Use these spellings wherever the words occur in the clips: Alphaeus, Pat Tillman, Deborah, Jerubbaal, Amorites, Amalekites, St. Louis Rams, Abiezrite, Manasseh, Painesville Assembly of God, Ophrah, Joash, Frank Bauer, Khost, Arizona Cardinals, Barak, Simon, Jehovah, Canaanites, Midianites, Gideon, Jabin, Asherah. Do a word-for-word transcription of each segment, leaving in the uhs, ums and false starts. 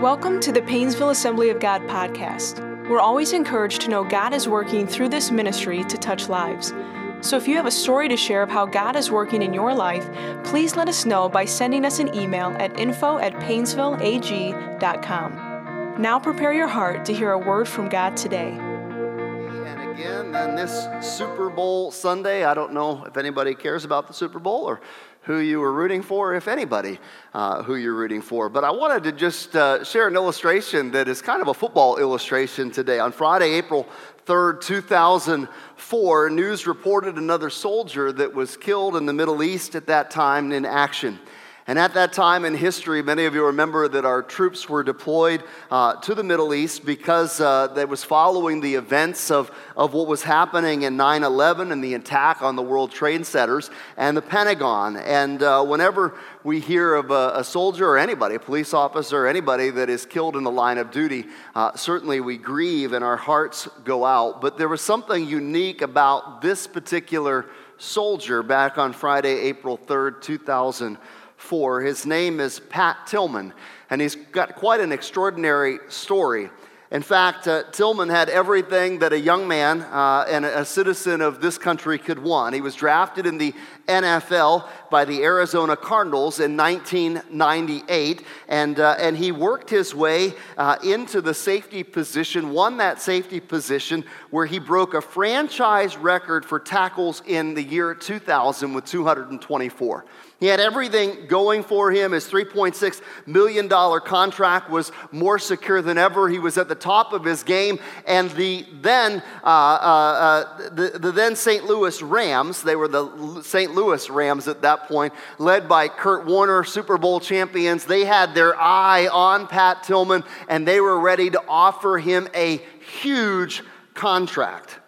Welcome to the Painesville Assembly of God podcast. We're always encouraged to know God is working through this ministry to touch lives. So if you have a story to share of how God is working in your life, please let us know by sending us an email at info at Painesville A G dot com. Now prepare your heart to hear a word from God today. And again, then this Super Bowl Sunday, I don't know if anybody cares about the Super Bowl or who you were rooting for, if anybody, uh, who you're rooting for. But I wanted to just uh, share an illustration that is kind of a football illustration today. On Friday, April third, two thousand four, news reported another soldier that was killed in the Middle East at that time in action. And at that time in history, many of you remember that our troops were deployed uh, to the Middle East because uh, that was following the events of, of what was happening in nine eleven and the attack on the World Trade Centers and the Pentagon. And uh, whenever we hear of a, a soldier or anybody, a police officer or anybody that is killed in the line of duty, uh, certainly we grieve and our hearts go out. But there was something unique about this particular soldier back on Friday, April third, two thousand four. For. His name is Pat Tillman, and he's got quite an extraordinary story. In fact, uh, Tillman had everything that a young man uh, and a citizen of this country could want. He was drafted in the N F L by the Arizona Cardinals in nineteen ninety-eight, and uh, and he worked his way uh, into the safety position, won that safety position, where he broke a franchise record for tackles in the year two thousand with two hundred twenty-four. He had everything going for him. His three point six million dollars contract was more secure than ever. He was at the top of his game. And the then uh, uh, the, the then Saint Louis Rams, they were the Saint Louis Rams at that point, led by Kurt Warner, Super Bowl champions. They had their eye on Pat Tillman, and they were ready to offer him a huge contract.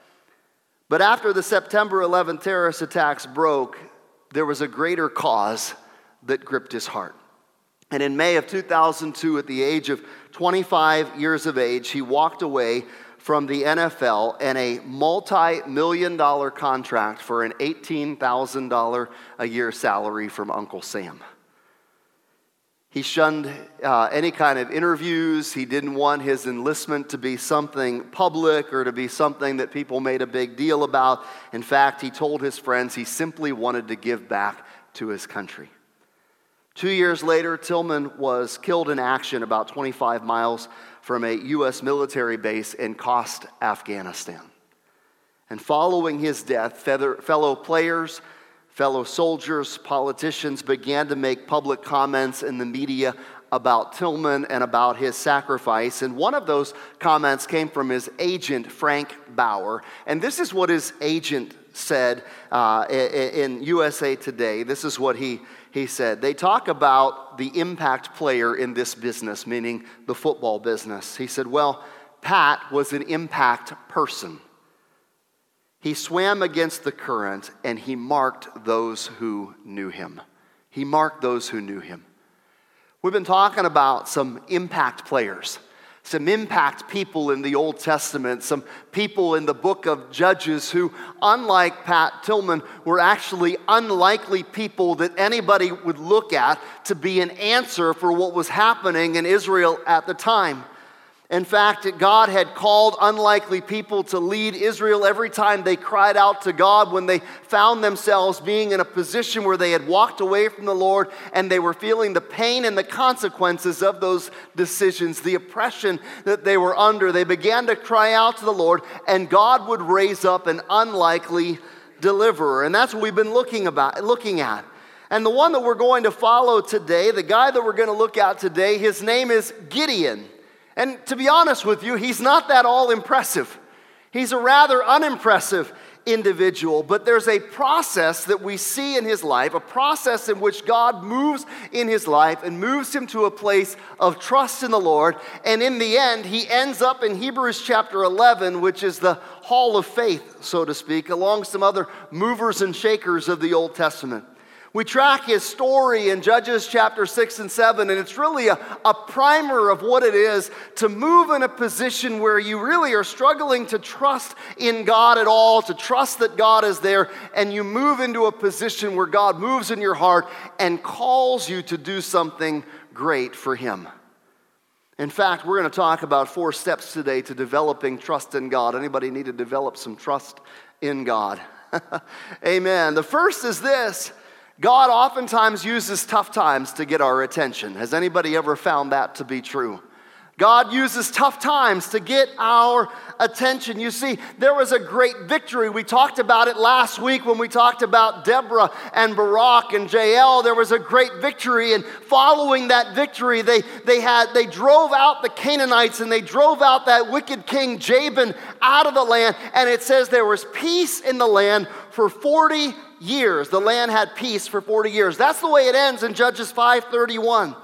But after the September eleventh terrorist attacks broke, there was a greater cause that gripped his heart. And in May of two thousand two, at the age of twenty-five years of age, he walked away from the N F L and a multi-million dollar contract for an eighteen thousand dollars a year salary from Uncle Sam. He shunned uh, any kind of interviews. He didn't want his enlistment to be something public or to be something that people made a big deal about. In fact, he told his friends he simply wanted to give back to his country. Two years later, Tillman was killed in action about twenty-five miles from a U S military base in Khost, Afghanistan. And following his death, fellow players, fellow soldiers, politicians began to make public comments in the media about Tillman and about his sacrifice. And one of those comments came from his agent, Frank Bauer. And this is what his agent said uh, in U S A Today. This is what he, he said. They talk about the impact player in this business, meaning the football business. He said, well, Pat was an impact person. He swam against the current, and he marked those who knew him. He marked those who knew him. We've been talking about some impact players, some impact people in the Old Testament, some people in the book of Judges who, unlike Pat Tillman, were actually unlikely people that anybody would look at to be an answer for what was happening in Israel at the time. In fact, God had called unlikely people to lead Israel every time they cried out to God when they found themselves being in a position where they had walked away from the Lord and they were feeling the pain and the consequences of those decisions, the oppression that they were under. They began to cry out to the Lord, and God would raise up an unlikely deliverer. And that's what we've been looking about, looking at. And the one that we're going to follow today, the guy that we're going to look at today, his name is Gideon. And to be honest with you, he's not that all impressive. He's a rather unimpressive individual, but there's a process that we see in his life, a process in which God moves in his life and moves him to a place of trust in the Lord. And in the end, he ends up in Hebrews chapter eleven, which is the hall of faith, so to speak, along some other movers and shakers of the Old Testament. We track his story in Judges chapter six and seven, and it's really a, a primer of what it is to move in a position where you really are struggling to trust in God at all, to trust that God is there, and you move into a position where God moves in your heart and calls you to do something great for him. In fact, we're going to talk about four steps today to developing trust in God. Anybody need to develop some trust in God? Amen. The first is this. God oftentimes uses tough times to get our attention. Has anybody ever found that to be true? God uses tough times to get our attention. You see, there was a great victory. We talked about it last week when we talked about Deborah and Barak and Jael. There was a great victory, and following that victory, they, they, had, they drove out the Canaanites, and they drove out that wicked king Jabin out of the land, and it says there was peace in the land for forty years. The land had peace for forty years. That's the way it ends in Judges five thirty-one.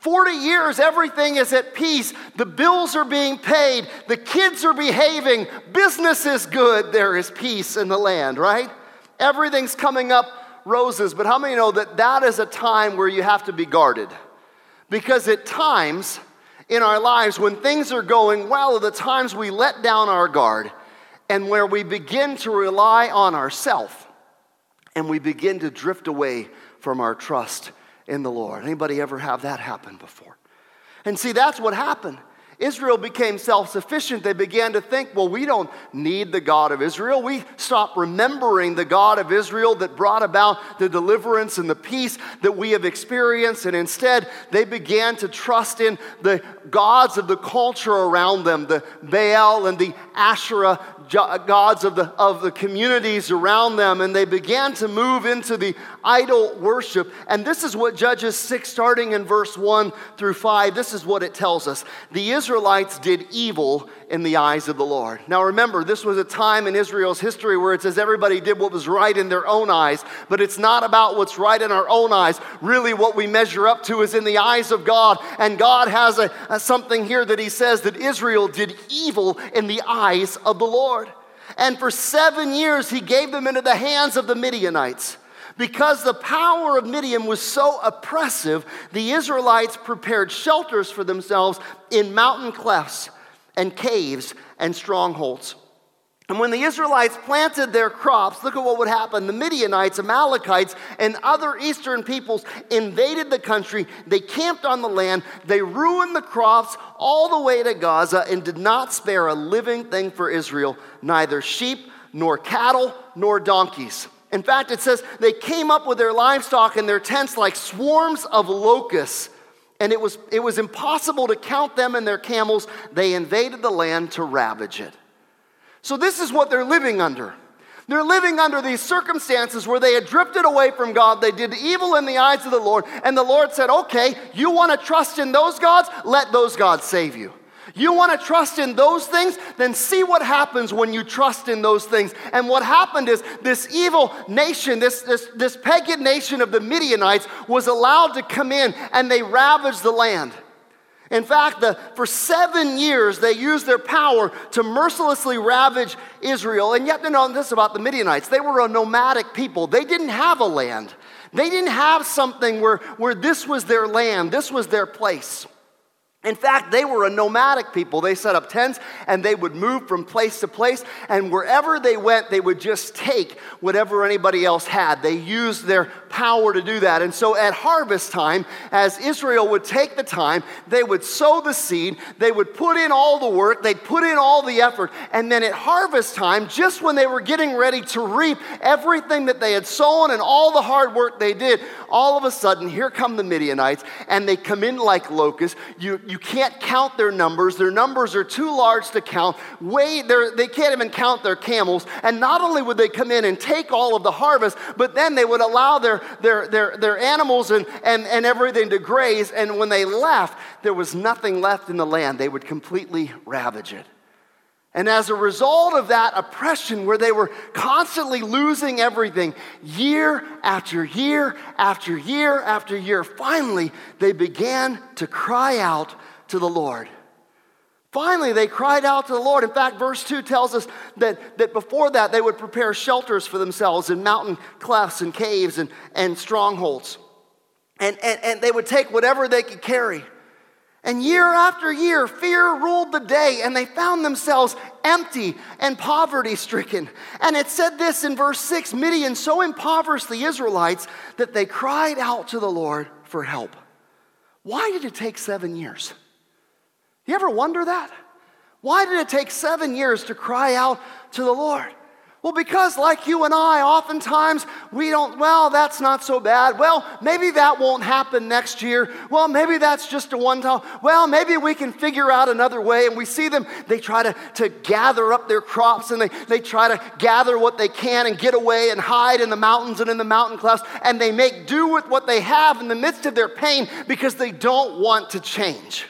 forty years, everything is at peace. The bills are being paid. The kids are behaving. Business is good. There is peace in the land, right? Everything's coming up roses. But how many know that that is a time where you have to be guarded? Because at times in our lives, when things are going well, are the times we let down our guard and where we begin to rely on ourselves and we begin to drift away from our trust in the Lord. Anybody ever have that happen before? And see, that's what happened. Israel became self-sufficient. They began to think, well, we don't need the God of Israel. We stopped remembering the God of Israel that brought about the deliverance and the peace that we have experienced. And instead, they began to trust in the gods of the culture around them, the Baal and the Asherah gods of the, of the communities around them. And they began to move into the idol worship. And this is what Judges six, starting in verse one through five, this is what it tells us. The Israel Israelites did evil in the eyes of the Lord. Now remember, this was a time in Israel's history where it says everybody did what was right in their own eyes, but it's not about what's right in our own eyes. Really what we measure up to is in the eyes of God, and God has a, a something here that he says that Israel did evil in the eyes of the Lord. And for seven years he gave them into the hands of the Midianites. Because the power of Midian was so oppressive, the Israelites prepared shelters for themselves in mountain clefts and caves and strongholds. And when the Israelites planted their crops, look at what would happen. The Midianites, Amalekites, and other eastern peoples invaded the country. They camped on the land. They ruined the crops all the way to Gaza and did not spare a living thing for Israel, neither sheep, nor cattle, nor donkeys. In fact, it says they came up with their livestock and their tents like swarms of locusts, and it was, it was impossible to count them and their camels. They invaded the land to ravage it. So this is what they're living under. They're living under these circumstances where they had drifted away from God. They did evil in the eyes of the Lord, and the Lord said, okay, you want to trust in those gods? Let those gods save you. You want to trust in those things? Then see what happens when you trust in those things. And what happened is this evil nation, this, this, this pagan nation of the Midianites was allowed to come in and they ravaged the land. In fact, the, for seven years they used their power to mercilessly ravage Israel. And you have to know this about the Midianites. They were a nomadic people. They didn't have a land. They didn't have something where, where this was their land, this was their place. In fact, they were a nomadic people. They set up tents and they would move from place to place, and wherever they went, they would just take whatever anybody else had. They used their power to do that. And so at harvest time, as Israel would take the time, they would sow the seed, they would put in all the work, they'd put in all the effort, and then at harvest time, just when they were getting ready to reap everything that they had sown and all the hard work they did, all of a sudden, here come the Midianites, and they come in like locusts. You You can't count their numbers. Their numbers are too large to count. Way, they can't even count their camels. And not only would they come in and take all of the harvest, but then they would allow their, their, their, their animals and, and, and everything to graze. And when they left, there was nothing left in the land. They would completely ravage it. And as a result of that oppression, where they were constantly losing everything, year after year after year after year, finally they began to cry out to the Lord. Finally, they cried out to the Lord. In fact, verse two tells us that, that before that they would prepare shelters for themselves in mountain clefts and caves and, and strongholds. And, and, and they would take whatever they could carry. And year after year, fear ruled the day, and they found themselves empty and poverty-stricken. And it said this in verse six, Midian so impoverished the Israelites that they cried out to the Lord for help. Why did it take seven years? Do you ever wonder that? Why did it take seven years to cry out to the Lord? Well, because like you and I, oftentimes we don't, well, that's not so bad. Well, maybe that won't happen next year. Well, maybe that's just a one-time. Well, maybe we can figure out another way. And we see them, they try to, to gather up their crops and they, they try to gather what they can and get away and hide in the mountains and in the mountain clouds. And they make do with what they have in the midst of their pain because they don't want to change.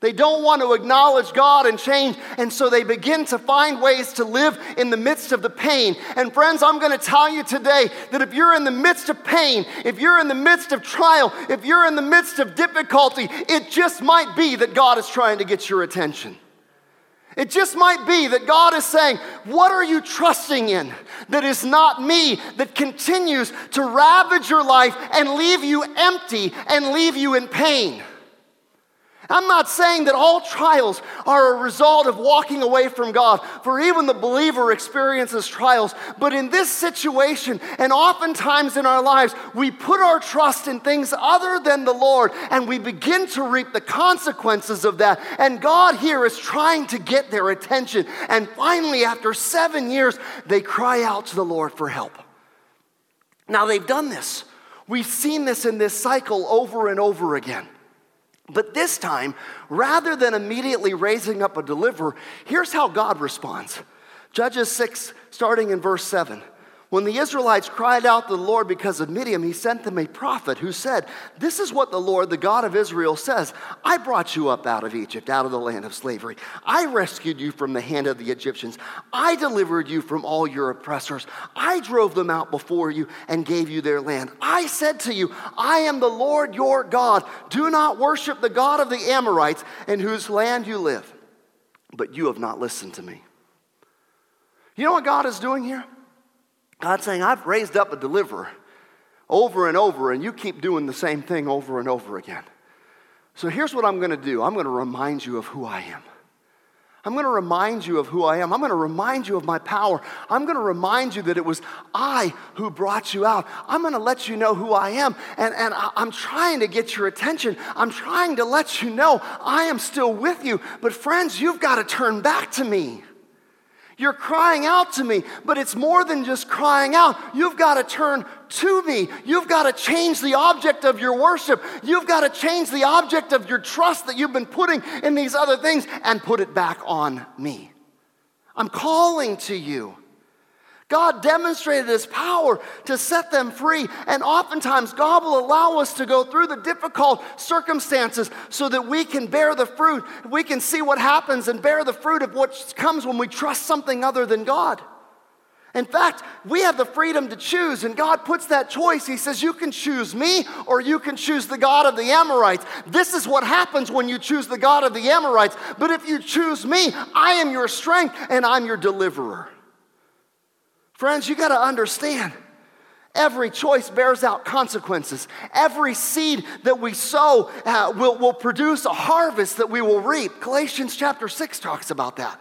They don't want to acknowledge God and change, and so they begin to find ways to live in the midst of the pain. And friends, I'm going to tell you today that if you're in the midst of pain, if you're in the midst of trial, if you're in the midst of difficulty, it just might be that God is trying to get your attention. It just might be that God is saying, what are you trusting in that is not me, that continues to ravage your life and leave you empty and leave you in pain? I'm not saying that all trials are a result of walking away from God, for even the believer experiences trials. But in this situation, and oftentimes in our lives, we put our trust in things other than the Lord, and we begin to reap the consequences of that. And God here is trying to get their attention. And finally, after seven years, they cry out to the Lord for help. Now, they've done this. We've seen this in this cycle over and over again. But this time, rather than immediately raising up a deliverer, here's how God responds. Judges six, starting in verse seven. When the Israelites cried out to the Lord because of Midian, he sent them a prophet who said, this is what the Lord, the God of Israel, says. I brought you up out of Egypt, out of the land of slavery. I rescued you from the hand of the Egyptians. I delivered you from all your oppressors. I drove them out before you and gave you their land. I said to you, I am the Lord your God. Do not worship the God of the Amorites in whose land you live. But you have not listened to me. You know what God is doing here? God's saying, I've raised up a deliverer over and over, and you keep doing the same thing over and over again. So here's what I'm going to do. I'm going to remind you of who I am. I'm going to remind you of who I am. I'm going to remind you of my power. I'm going to remind you that it was I who brought you out. I'm going to let you know who I am, and, and I'm trying to get your attention. I'm trying to let you know I am still with you. But friends, you've got to turn back to me. You're crying out to me, but it's more than just crying out. You've got to turn to me. You've got to change the object of your worship. You've got to change the object of your trust that you've been putting in these other things and put it back on me. I'm calling to you. God demonstrated his power to set them free, and oftentimes God will allow us to go through the difficult circumstances so that we can bear the fruit. We can see what happens and bear the fruit of what comes when we trust something other than God. In fact, we have the freedom to choose, and God puts that choice. He says, you can choose me or you can choose the God of the Amorites. This is what happens when you choose the God of the Amorites. But if you choose me, I am your strength and I'm your deliverer. Friends, you got to understand, every choice bears out consequences. Every seed that we sow uh, will, will produce a harvest that we will reap. Galatians chapter six talks about that.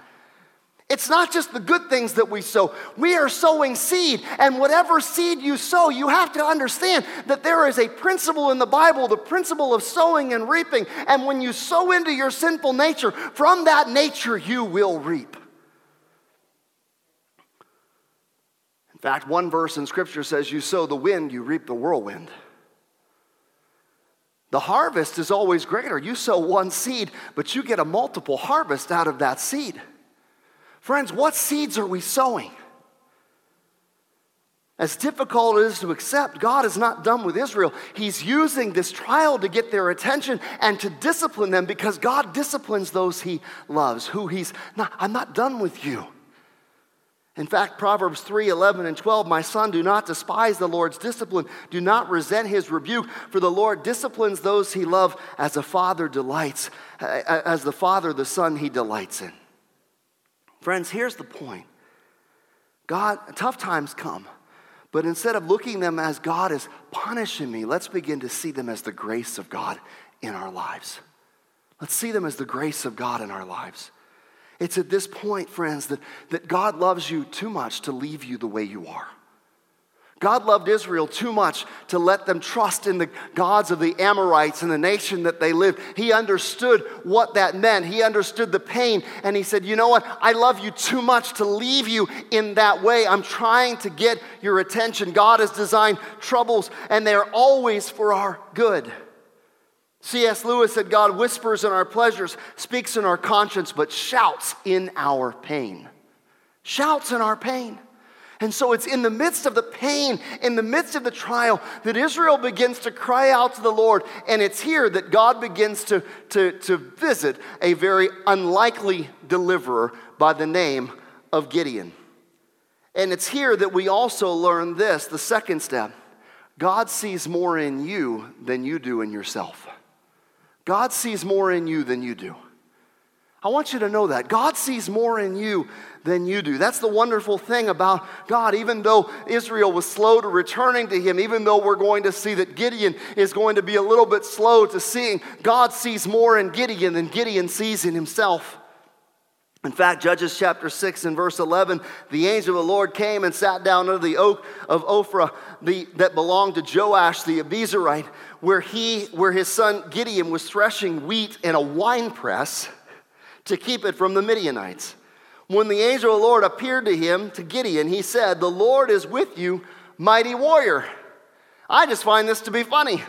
It's not just the good things that we sow. We are sowing seed, and whatever seed you sow, you have to understand that there is a principle in the Bible, the principle of sowing and reaping. And when you sow into your sinful nature, from that nature you will reap. In fact, one verse in Scripture says, you sow the wind, you reap the whirlwind. The harvest is always greater. You sow one seed, but you get a multiple harvest out of that seed. Friends, what seeds are we sowing? As difficult as it is to accept, God is not done with Israel. He's using this trial to get their attention and to discipline them, because God disciplines those he loves, who he's not. I'm not done with you. In fact, Proverbs three, eleven, and twelve, my son, do not despise the Lord's discipline. Do not resent his rebuke, for the Lord disciplines those he loves as a father delights, as the father, the son he delights in. Friends, here's the point. God, tough times come, but instead of looking at them as God is punishing me, let's begin to see them as the grace of God in our lives. Let's see them as the grace of God in our lives. It's at this point, friends, that, that God loves you too much to leave you the way you are. God loved Israel too much to let them trust in the gods of the Amorites and the nation that they lived. He understood what that meant. He understood the pain, and he said, you know what? I love you too much to leave you in that way. I'm trying to get your attention. God has designed troubles, and they are always for our good. C S Lewis said, God whispers in our pleasures, speaks in our conscience, but shouts in our pain. Shouts in our pain. And so it's in the midst of the pain, in the midst of the trial, that Israel begins to cry out to the Lord. And it's here that God begins to, to, to visit a very unlikely deliverer by the name of Gideon. And it's here that we also learn this, the second step. God sees more in you than you do in yourself. God sees more in you than you do. I want you to know that. God sees more in you than you do. That's the wonderful thing about God. Even though Israel was slow to returning to him, even though we're going to see that Gideon is going to be a little bit slow to seeing, God sees more in Gideon than Gideon sees in himself. In fact, Judges chapter six and verse eleven, the angel of the Lord came and sat down under the oak of Ophrah the, that belonged to Joash the Abiezrite, where he, where his son Gideon was threshing wheat in a winepress to keep it from the Midianites. When the angel of the Lord appeared to him, to Gideon, he said, "The Lord is with you, mighty warrior." I just find this to be funny.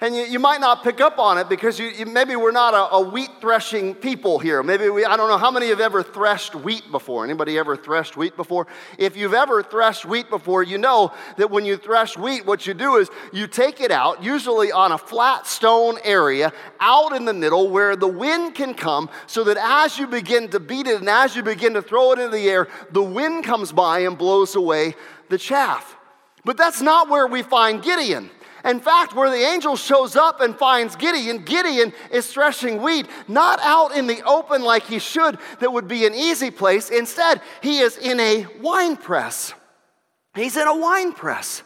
And you, you might not pick up on it because you, you, maybe we're not a, a wheat threshing people here. Maybe we, I don't know, how many have ever threshed wheat before? Anybody ever threshed wheat before? If you've ever threshed wheat before, you know that when you thresh wheat, what you do is you take it out, usually on a flat stone area, out in the middle where the wind can come, so that as you begin to beat it and as you begin to throw it into the air, the wind comes by and blows away the chaff. But that's not where we find Gideon. In fact, where the angel shows up and finds Gideon, Gideon is threshing wheat, not out in the open like he should, that would be an easy place. Instead, he is in a wine press. He's in a wine press.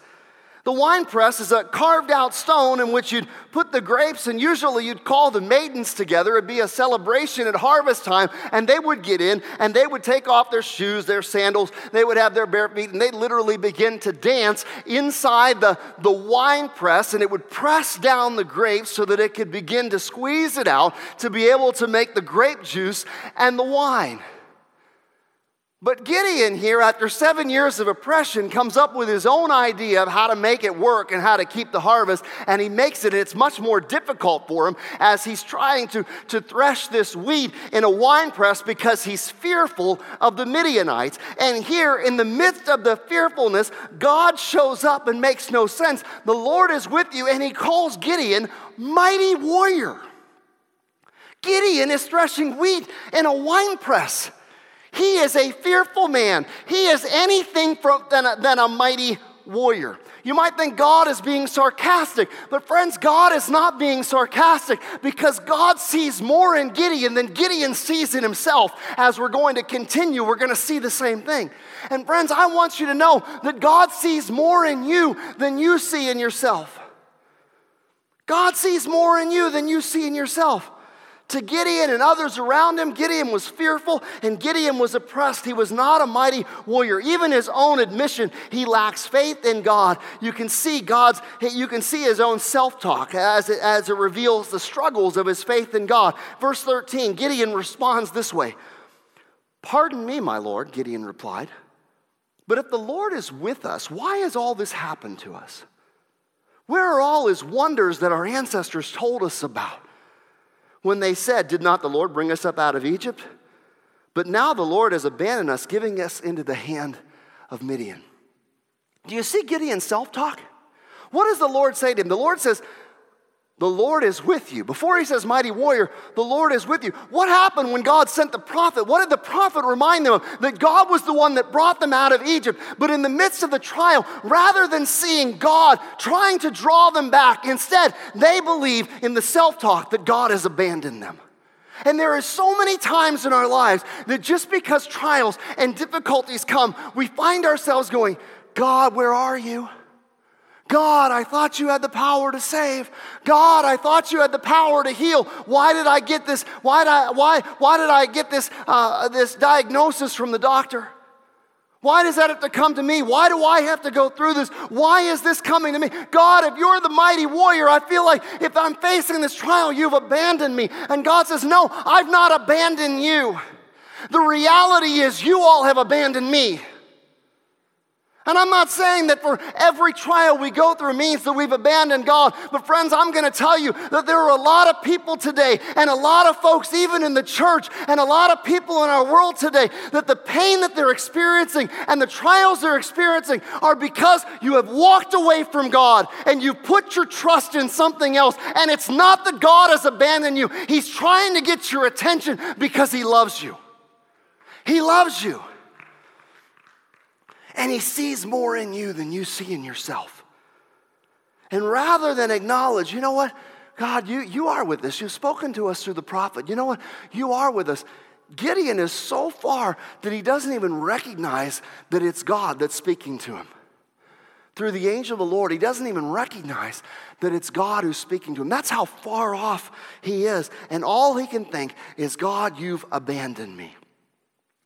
The wine press is a carved out stone in which you'd put the grapes, and usually you'd call the maidens together. It'd be a celebration at harvest time, and they would get in and they would take off their shoes, their sandals, they would have their bare feet, and they'd literally begin to dance inside the, the wine press, and it would press down the grapes so that it could begin to squeeze it out to be able to make the grape juice and the wine. But Gideon here, after seven years of oppression, comes up with his own idea of how to make it work and how to keep the harvest, and he makes it, and it's much more difficult for him as he's trying to, to thresh this wheat in a wine press because he's fearful of the Midianites. And here, in the midst of the fearfulness, God shows up and makes no sense. The Lord is with you, and he calls Gideon mighty warrior. Gideon is threshing wheat in a wine press. He is a fearful man. He is anything from, than, a, than a mighty warrior. You might think God is being sarcastic, but friends, God is not being sarcastic, because God sees more in Gideon than Gideon sees in himself. As we're going to continue, we're going to see the same thing. And friends, I want you to know that God sees more in you than you see in yourself. God sees more in you than you see in yourself. To Gideon and others around him, Gideon was fearful and Gideon was oppressed. He was not a mighty warrior. Even his own admission, he lacks faith in God. You can see God's, you can see his own self-talk as it, as it reveals the struggles of his faith in God. Verse thirteen, Gideon responds this way. "Pardon me, my Lord," Gideon replied, "but if the Lord is with us, why has all this happened to us? Where are all his wonders that our ancestors told us about? When they said, 'Did not the Lord bring us up out of Egypt?' But now the Lord has abandoned us, giving us into the hand of Midian." Do you see Gideon's self-talk? What does the Lord say to him? The Lord says, "The Lord is with you." Before he says, "Mighty warrior," "The Lord is with you." What happened when God sent the prophet? What did the prophet remind them of? That God was the one that brought them out of Egypt. But in the midst of the trial, rather than seeing God trying to draw them back, instead, they believe in the self-talk that God has abandoned them. And there are so many times in our lives that just because trials and difficulties come, we find ourselves going, "God, where are you? God, I thought you had the power to save. God, I thought you had the power to heal. Why did I get this? Why did I, why, why did I get this, uh, this diagnosis from the doctor? Why does that have to come to me? Why do I have to go through this? Why is this coming to me? God, if you're the mighty warrior, I feel like if I'm facing this trial, you've abandoned me. And God says, no, I've not abandoned you. The reality is you all have abandoned me. And I'm not saying that for every trial we go through means that we've abandoned God. But friends, I'm going to tell you that there are a lot of people today and a lot of folks even in the church and a lot of people in our world today that the pain that they're experiencing and the trials they're experiencing are because you have walked away from God and you've put your trust in something else. And it's not that God has abandoned you. He's trying to get your attention because he loves you. He loves you. And he sees more in you than you see in yourself. And rather than acknowledge, you know what? God, you, you are with us. You've spoken to us through the prophet. You know what? You are with us. Gideon is so far that he doesn't even recognize that it's God that's speaking to him. Through the angel of the Lord, he doesn't even recognize that it's God who's speaking to him. That's how far off he is. And all he can think is, God, you've abandoned me.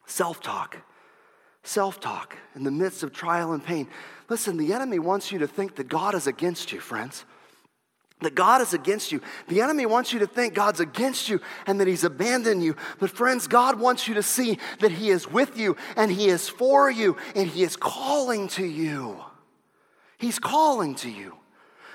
Self-talk. Self-talk in the midst of trial and pain. Listen, the enemy wants you to think that God is against you, friends. That God is against you. The enemy wants you to think God's against you and that he's abandoned you. But friends, God wants you to see that he is with you and he is for you and he is calling to you. He's calling to you.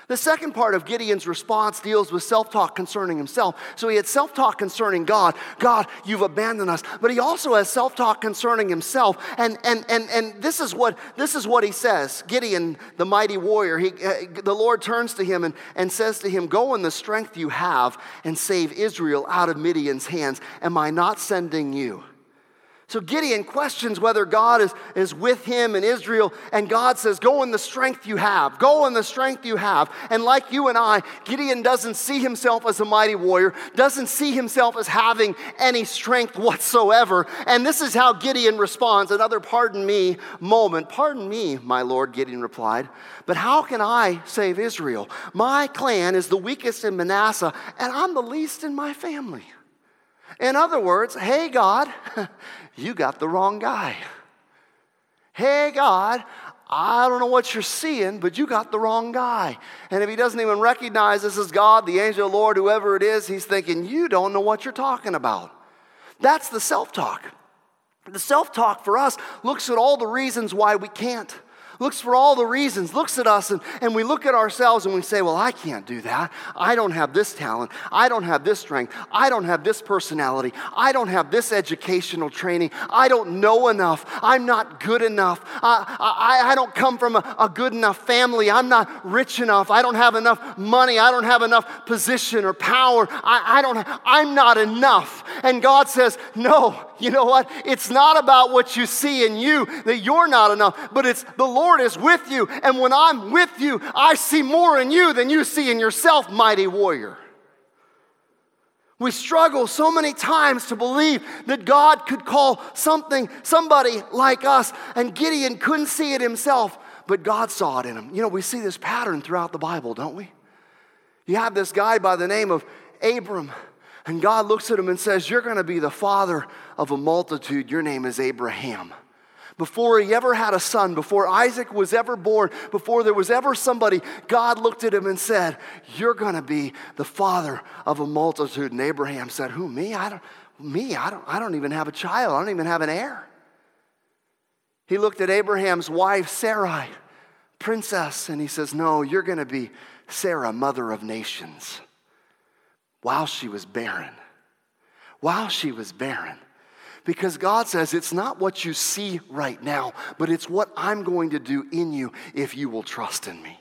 The second part of Gideon's response deals with self-talk concerning himself. So he had self-talk concerning God. God, you've abandoned us. But he also has self-talk concerning himself. And and and and this is what this is what he says. Gideon, the mighty warrior, he, uh, the Lord turns to him and, and says to him, go in the strength you have and save Israel out of Midian's hands. Am I not sending you? So Gideon questions whether God is, is with him in Israel, and God says, go in the strength you have. Go in the strength you have. And like you and I, Gideon doesn't see himself as a mighty warrior, doesn't see himself as having any strength whatsoever. And this is how Gideon responds. Another pardon me moment. Pardon me, my Lord, Gideon replied, but how can I save Israel? My clan is the weakest in Manasseh, and I'm the least in my family. In other words, hey, God, you got the wrong guy. Hey, God, I don't know what you're seeing, but you got the wrong guy. And if he doesn't even recognize this is God, the angel of the Lord, whoever it is, he's thinking, you don't know what you're talking about. That's the self-talk. The self-talk for us looks at all the reasons why we can't. Looks for all the reasons, looks at us, and, and we look at ourselves and we say, well, I can't do that. I don't have this talent. I don't have this strength. I don't have this personality. I don't have this educational training. I don't know enough. I'm not good enough. I, I, I don't come from a, a good enough family. I'm not rich enough. I don't have enough money. I don't have enough position or power. I, I don't, I'm not enough. And God says, no, you know what? It's not about what you see in you that you're not enough, but it's the Lord. Lord is with you, and when I'm with you, I see more in you than you see in yourself, mighty warrior. We struggle so many times to believe that God could call something, somebody like us, and Gideon couldn't see it himself, but God saw it in him. You know, we see this pattern throughout the Bible, don't we? You have this guy by the name of Abram, and God looks at him and says, you're going to be the father of a multitude. Your name is Abraham. Before he ever had a son, before Isaac was ever born, before there was ever somebody, God looked at him and said, you're going to be the father of a multitude. And Abraham said, who, me? I don't, me? I don't, I don't even have a child. I don't even have an heir. He looked at Abraham's wife, Sarai, princess, and he says, no, you're going to be Sarah, mother of nations. While she was barren, while she was barren, because God says it's not what you see right now, but it's what I'm going to do in you if you will trust in me.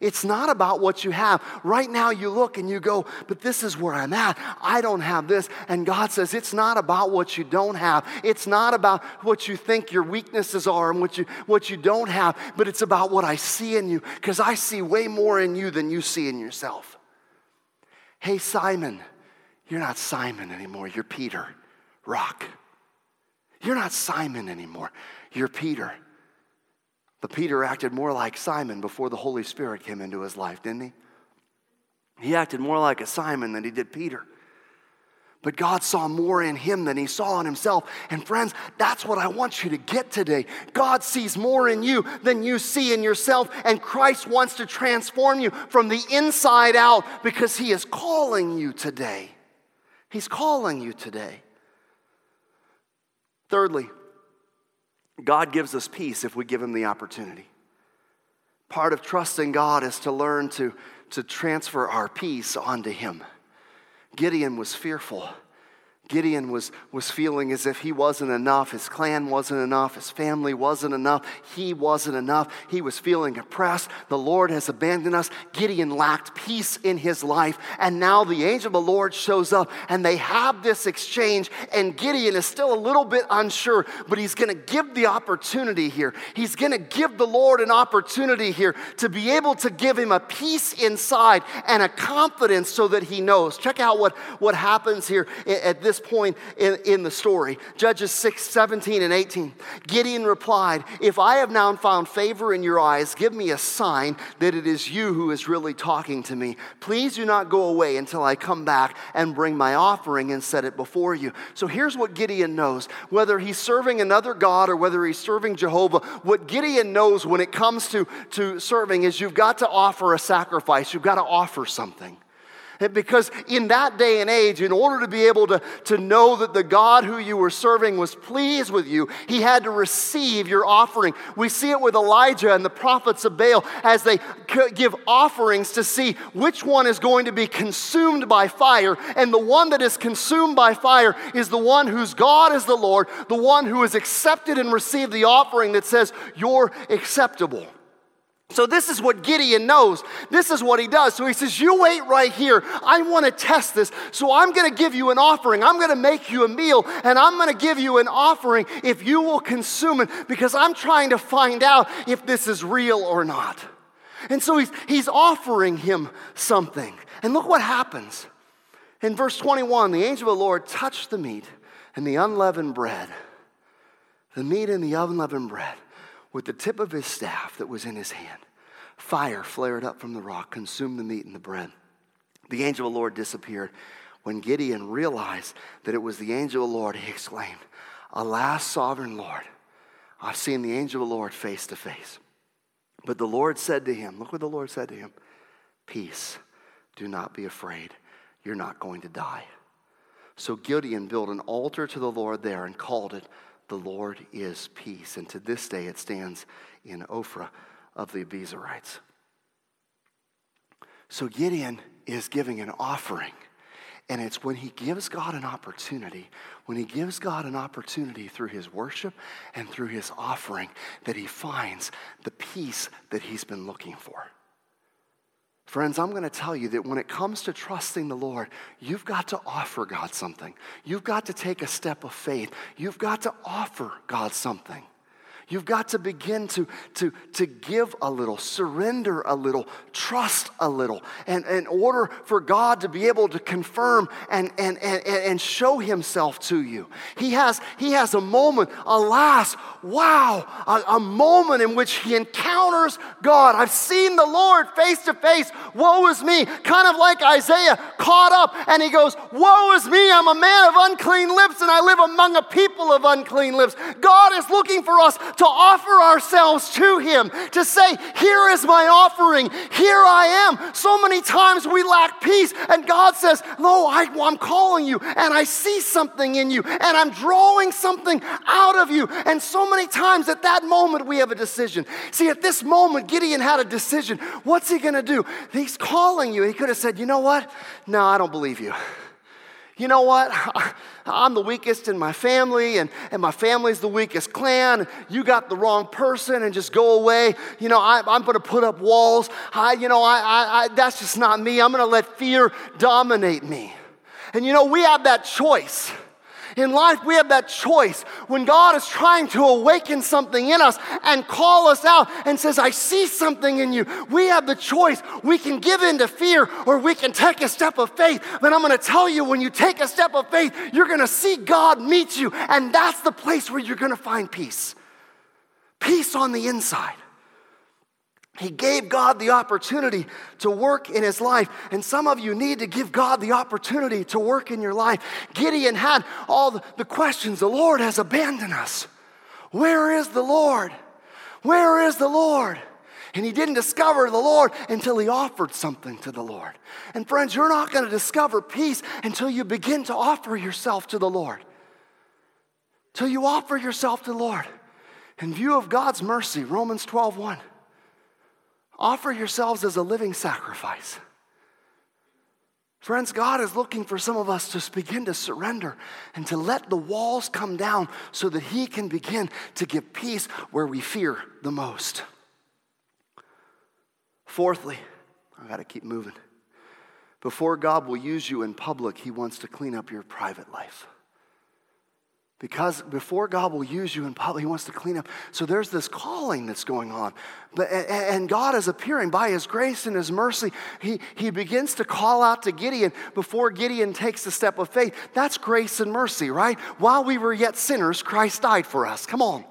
It's not about what you have. Right now you look and you go, but this is where I'm at. I don't have this. And God says it's not about what you don't have. It's not about what you think your weaknesses are and what you what you don't have, but it's about what I see in you, because I see way more in you than you see in yourself. Hey, Simon, you're not Simon anymore. You're Peter. Rock. You're not Simon anymore. You're Peter. But Peter acted more like Simon before the Holy Spirit came into his life, didn't he? He acted more like a Simon than he did Peter. But God saw more in him than he saw in himself. And friends, that's what I want you to get today. God sees more in you than you see in yourself. And Christ wants to transform you from the inside out because he is calling you today. He's calling you today. Thirdly, God gives us peace if we give him the opportunity. Part of trusting God is to learn to, to transfer our peace onto him. Gideon was fearful. Gideon was, was feeling as if he wasn't enough, his clan wasn't enough, his family wasn't enough, he wasn't enough. He was feeling oppressed. The Lord has abandoned us. Gideon lacked peace in his life. And now the angel of the Lord shows up and they have this exchange, and Gideon is still a little bit unsure, but he's going to give the opportunity here. He's going to give the Lord an opportunity here to be able to give him a peace inside and a confidence so that he knows. Check out what, what happens here at this point in, in the story. Judges six, seventeen, and eighteen. Gideon replied, "If I have now found favor in your eyes, give me a sign that it is you who is really talking to me. Please do not go away until I come back and bring my offering and set it before you." So here's what Gideon knows. Whether he's serving another god or whether he's serving Jehovah, what Gideon knows when it comes to, to serving is you've got to offer a sacrifice. You've got to offer something. Because in that day and age, in order to be able to, to know that the God who you were serving was pleased with you, he had to receive your offering. We see it with Elijah and the prophets of Baal as they give offerings to see which one is going to be consumed by fire. And the one that is consumed by fire is the one whose God is the Lord, the one who has accepted and received the offering that says, "You're acceptable." So this is what Gideon knows. This is what he does. So he says, "You wait right here. I want to test this. So I'm going to give you an offering. I'm going to make you a meal, and I'm going to give you an offering if you will consume it, because I'm trying to find out if this is real or not." And so he's, he's offering him something. And look what happens. In verse twenty-one, the angel of the Lord touched the meat and the unleavened bread. The meat and the unleavened bread. With the tip of his staff that was in his hand, fire flared up from the rock, consumed the meat and the bread. The angel of the Lord disappeared. When Gideon realized that it was the angel of the Lord, he exclaimed, "Alas, sovereign Lord, I've seen the angel of the Lord face to face." But the Lord said to him, look what the Lord said to him, "Peace, do not be afraid. You're not going to die." So Gideon built an altar to the Lord there and called it, "The Lord is Peace." And to this day it stands in Ophrah of the Abiezrites. So Gideon is giving an offering. And it's when he gives God an opportunity, when he gives God an opportunity through his worship and through his offering, that he finds the peace that he's been looking for. Friends, I'm going to tell you that when it comes to trusting the Lord, you've got to offer God something. You've got to take a step of faith. You've got to offer God something. You've got to begin to, to, to give a little, surrender a little, trust a little, and in order for God to be able to confirm and, and, and, and show himself to you. He has, he has a moment, alas, wow, a, a moment in which he encounters God. "I've seen the Lord face to face. Woe is me." Kind of like Isaiah caught up and he goes, "Woe is me, I'm a man of unclean lips and I live among a people of unclean lips." God is looking for us to offer ourselves to him, to say, "Here is my offering. Here I am." So many times we lack peace and God says, "No, I, I'm calling you and I see something in you and I'm drawing something out of you." And so many times at that moment we have a decision. See, at this moment Gideon had a decision. What's he going to do? He's calling you. He could have said, "You know what? No, I don't believe you. You know what? I'm the weakest in my family, and, and my family's the weakest clan. You got the wrong person, and just go away. You know, I, I'm going to put up walls. I, you know, I, I, I, that's just not me. I'm going to let fear dominate me." And you know, we have that choice. In life, we have that choice when God is trying to awaken something in us and call us out and says, "I see something in you." We have the choice. We can give in to fear or we can take a step of faith. But I'm going to tell you, when you take a step of faith, you're going to see God meet you. And that's the place where you're going to find peace. Peace on the inside. He gave God the opportunity to work in his life. And some of you need to give God the opportunity to work in your life. Gideon had all the questions. The Lord has abandoned us. Where is the Lord? Where is the Lord? And he didn't discover the Lord until he offered something to the Lord. And friends, you're not going to discover peace until you begin to offer yourself to the Lord. Till you offer yourself to the Lord. In view of God's mercy, Romans twelve one. Offer yourselves as a living sacrifice. Friends, God is looking for some of us to begin to surrender and to let the walls come down so that he can begin to give peace where we fear the most. Fourthly, I got to keep moving. Before God will use you in public, he wants to clean up your private life. Because before God will use you in public, he wants to clean up. So there's this calling that's going on. But, and God is appearing by his grace and his mercy. He, he begins to call out to Gideon before Gideon takes the step of faith. That's grace and mercy, right? While we were yet sinners, Christ died for us. Come on.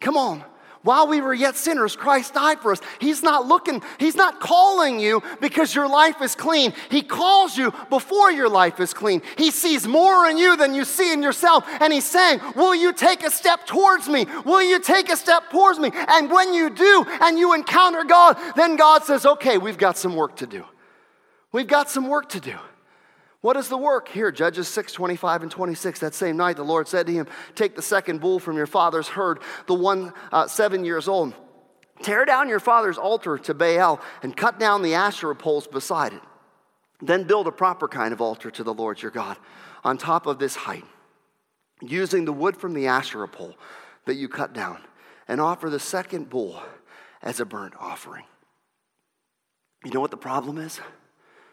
Come on. While we were yet sinners, Christ died for us. He's not looking, he's not calling you because your life is clean. He calls you before your life is clean. He sees more in you than you see in yourself. And he's saying, will you take a step towards me? Will you take a step towards me? And when you do and you encounter God, then God says, okay, we've got some work to do. We've got some work to do. What is the work? Here, Judges six, twenty-five and twenty-six. That same night the Lord said to him, take the second bull from your father's herd, the one uh, seven years old. Tear down your father's altar to Baal and cut down the Asherah poles beside it. Then build a proper kind of altar to the Lord your God on top of this height, using the wood from the Asherah pole that you cut down, and offer the second bull as a burnt offering. You know what the problem is?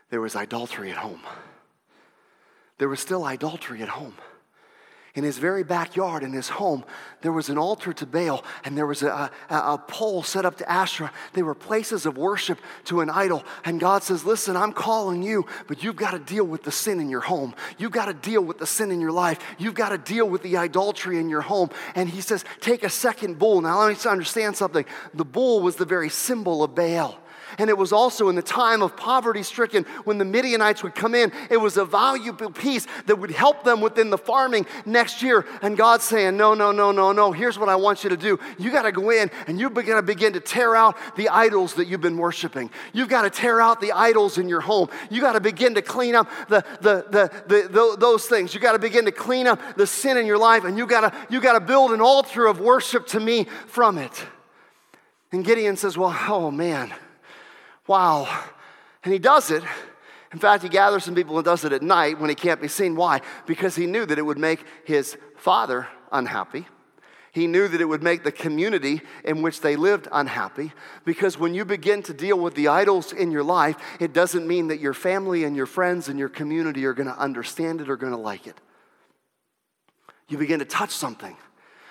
There was idolatry at home. There was still idolatry at home. In his very backyard, in his home, there was an altar to Baal, and there was a, a, a pole set up to Asherah. They were places of worship to an idol. And God says, listen, I'm calling you, but you've got to deal with the sin in your home. You've got to deal with the sin in your life. You've got to deal with the idolatry in your home. And he says, take a second bull. Now, let me understand something. The bull was the very symbol of Baal. And it was also in the time of poverty stricken when the Midianites would come in. It was a valuable piece that would help them within the farming next year. And God's saying, no, no, no, no, no. Here's what I want you to do. You got to go in and you're going to begin to tear out the idols that you've been worshiping. You've got to tear out the idols in your home. You got to begin to clean up the, the, the, the, the, those things. You got to begin to clean up the sin in your life. And you got to, you got to build an altar of worship to me from it. And Gideon says, well, oh man. Wow. And he does it. In fact, he gathers some people and does it at night when he can't be seen. Why? Because he knew that it would make his father unhappy. He knew that it would make the community in which they lived unhappy. Because when you begin to deal with the idols in your life, it doesn't mean that your family and your friends and your community are going to understand it or going to like it. You begin to touch something.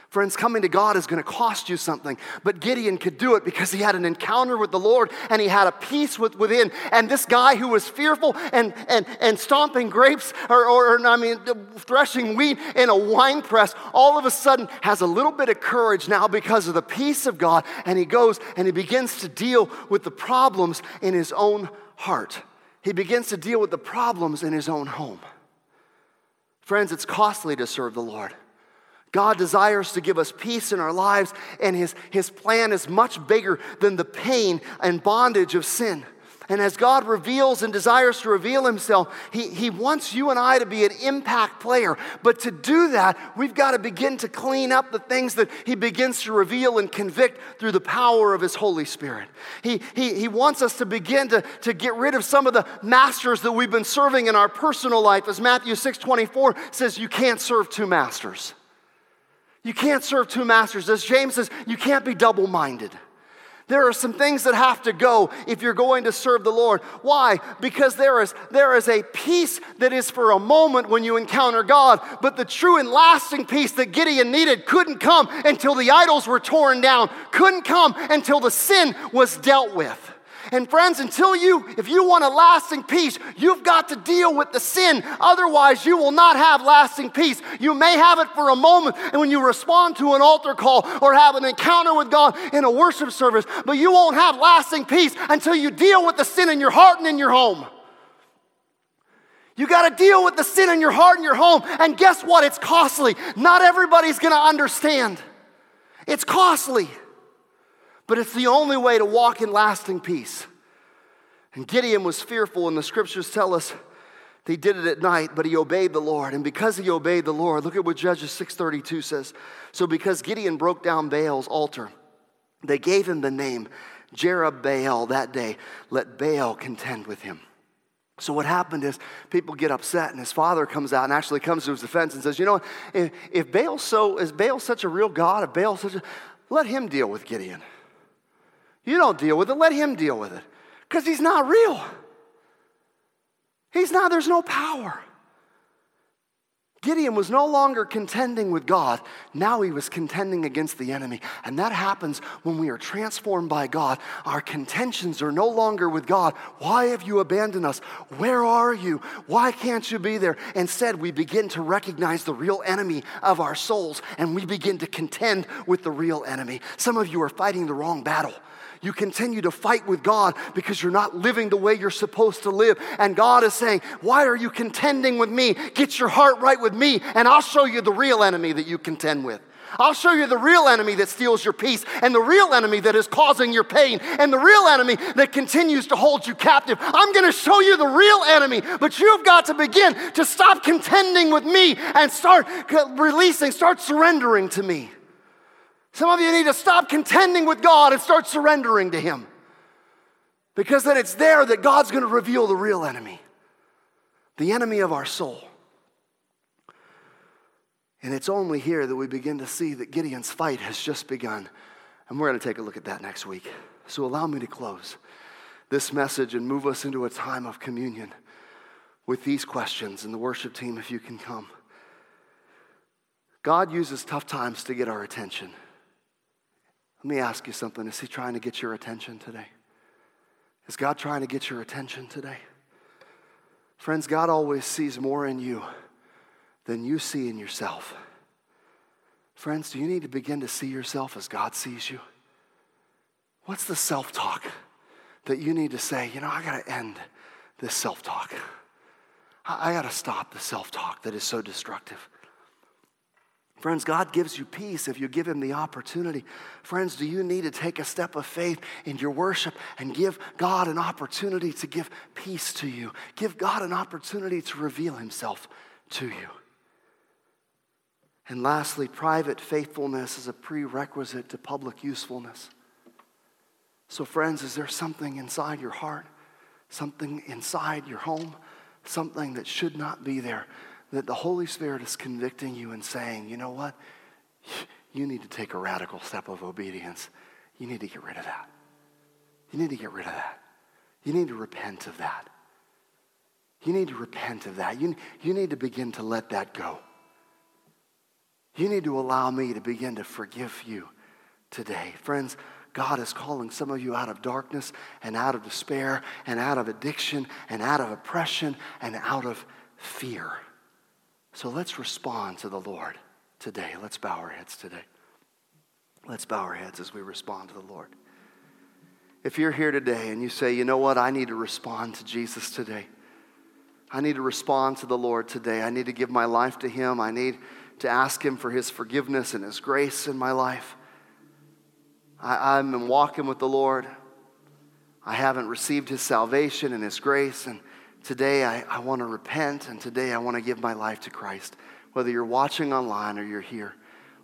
Friends, coming to God is going to cost you something. But Gideon could do it because he had an encounter with the Lord and he had a peace with, within. And this guy who was fearful and and, and stomping grapes or, or, or I mean, threshing wheat in a wine press, all of a sudden has a little bit of courage now because of the peace of God. And he goes and he begins to deal with the problems in his own heart. He begins to deal with the problems in his own home. Friends, it's costly to serve the Lord. God desires to give us peace in our lives, and his, his plan is much bigger than the pain and bondage of sin. And as God reveals and desires to reveal himself, he, he wants you and I to be an impact player. But to do that, we've got to begin to clean up the things that he begins to reveal and convict through the power of his Holy Spirit. He, he, he wants us to begin to, to get rid of some of the masters that we've been serving in our personal life. As Matthew six twenty-four says, you can't serve two masters. You can't serve two masters. As James says, you can't be double-minded. There are some things that have to go if you're going to serve the Lord. Why? Because there is, there is a peace that is for a moment when you encounter God, but the true and lasting peace that Gideon needed couldn't come until the idols were torn down, couldn't come until the sin was dealt with. And friends, until you, if you want a lasting peace, you've got to deal with the sin. Otherwise, you will not have lasting peace. You may have it for a moment and when you respond to an altar call or have an encounter with God in a worship service, but you won't have lasting peace until you deal with the sin in your heart and in your home. You got to deal with the sin in your heart and your home. And guess what? It's costly. Not everybody's going to understand. It's costly. But it's the only way to walk in lasting peace. And Gideon was fearful, and the scriptures tell us that he did it at night, but he obeyed the Lord. And because he obeyed the Lord, look at what Judges six thirty-two says. So because Gideon broke down Baal's altar, they gave him the name Jerubbaal that day. Let Baal contend with him. So what happened is people get upset, and his father comes out and actually comes to his defense and says, you know, if, if Baal so is Baal such a real god, if Baal such a, let him deal with Gideon. You don't deal with it, let him deal with it. Because he's not real. He's not, there's no power. Gideon was no longer contending with God. Now he was contending against the enemy. And that happens when we are transformed by God. Our contentions are no longer with God. Why have you abandoned us? Where are you? Why can't you be there? Instead, we begin to recognize the real enemy of our souls, and we begin to contend with the real enemy. Some of you are fighting the wrong battle. You continue to fight with God because you're not living the way you're supposed to live. And God is saying, why are you contending with me? Get your heart right with me, and I'll show you the real enemy that you contend with. I'll show you the real enemy that steals your peace, and the real enemy that is causing your pain, and the real enemy that continues to hold you captive. I'm going to show you the real enemy, but you've got to begin to stop contending with me and start releasing, start surrendering to me. Some of you need to stop contending with God and start surrendering to him. Because then it's there that God's going to reveal the real enemy. The enemy of our soul. And it's only here that we begin to see that Gideon's fight has just begun. And we're going to take a look at that next week. So allow me to close this message and move us into a time of communion with these questions. And the worship team, if you can come. God uses tough times to get our attention. Let me ask you something. Is he trying to get your attention today? Is God trying to get your attention today? Friends, God always sees more in you than you see in yourself. Friends, do you need to begin to see yourself as God sees you? What's the self-talk that you need to say, you know, I got to end this self-talk. I got to stop the self-talk that is so destructive. Friends, God gives you peace if you give him the opportunity. Friends, do you need to take a step of faith in your worship and give God an opportunity to give peace to you? Give God an opportunity to reveal himself to you. And lastly, private faithfulness is a prerequisite to public usefulness. So friends, is there something inside your heart, something inside your home, something that should not be there? That the Holy Spirit is convicting you and saying, you know what? You need to take a radical step of obedience. You need to get rid of that. You need to get rid of that. You need to repent of that. You need to repent of that. You, you need to begin to let that go. You need to allow me to begin to forgive you today. Friends, God is calling some of you out of darkness and out of despair and out of addiction and out of oppression and out of fear. So let's respond to the Lord today. Let's bow our heads today. Let's bow our heads as we respond to the Lord. If you're here today and you say, you know what, I need to respond to Jesus today. I need to respond to the Lord today. I need to give my life to him. I need to ask him for his forgiveness and his grace in my life. I, I've been walking with the Lord. I haven't received his salvation and his grace, and today, I, I want to repent, and today I want to give my life to Christ. Whether you're watching online or you're here,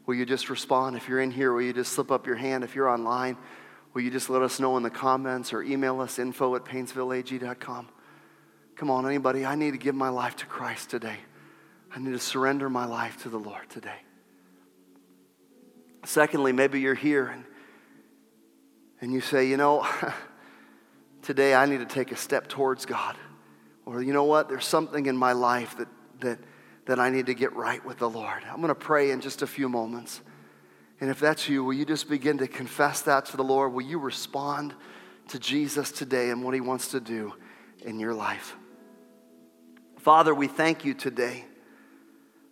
will you just respond? If you're in here, will you just slip up your hand? If you're online, will you just let us know in the comments or email us, info at Painesville A G dot com? Come on, anybody, I need to give my life to Christ today. I need to surrender my life to the Lord today. Secondly, maybe you're here, and, and you say, you know, today I need to take a step towards God. Or you know what, there's something in my life that that that I need to get right with the Lord. I'm going to pray in just a few moments. And if that's you, will you just begin to confess that to the Lord? Will you respond to Jesus today and what he wants to do in your life. Father, we thank you today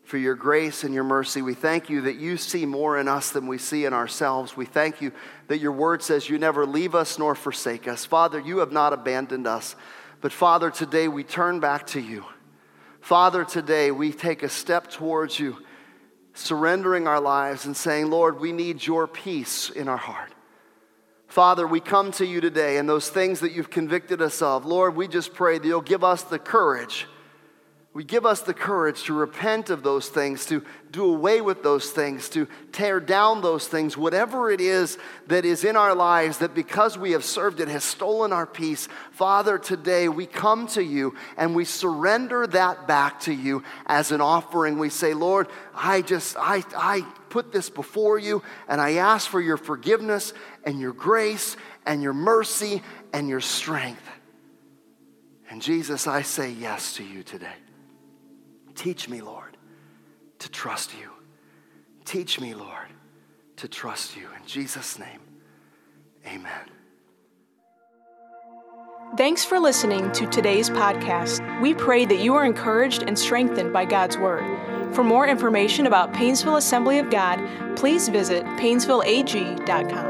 for your grace and your mercy. We thank you that you see more in us than we see in ourselves. We thank you that your word says you never leave us nor forsake us. Father, you have not abandoned us. But Father, today we turn back to you. Father, today we take a step towards you, surrendering our lives and saying, Lord, we need your peace in our heart. Father, we come to you today, and those things that you've convicted us of, Lord, we just pray that you'll give us the courage We give us the courage to repent of those things, to do away with those things, to tear down those things, whatever it is that is in our lives that because we have served it has stolen our peace. Father, today we come to you and we surrender that back to you as an offering. We say, Lord, I just, I, I put this before you and I ask for your forgiveness and your grace and your mercy and your strength. And Jesus, I say yes to you today. Teach me, Lord, to trust you. Teach me, Lord, to trust you. In Jesus' name, amen. Thanks for listening to today's podcast. We pray that you are encouraged and strengthened by God's Word. For more information about Painesville Assembly of God, please visit Painesville A G dot com.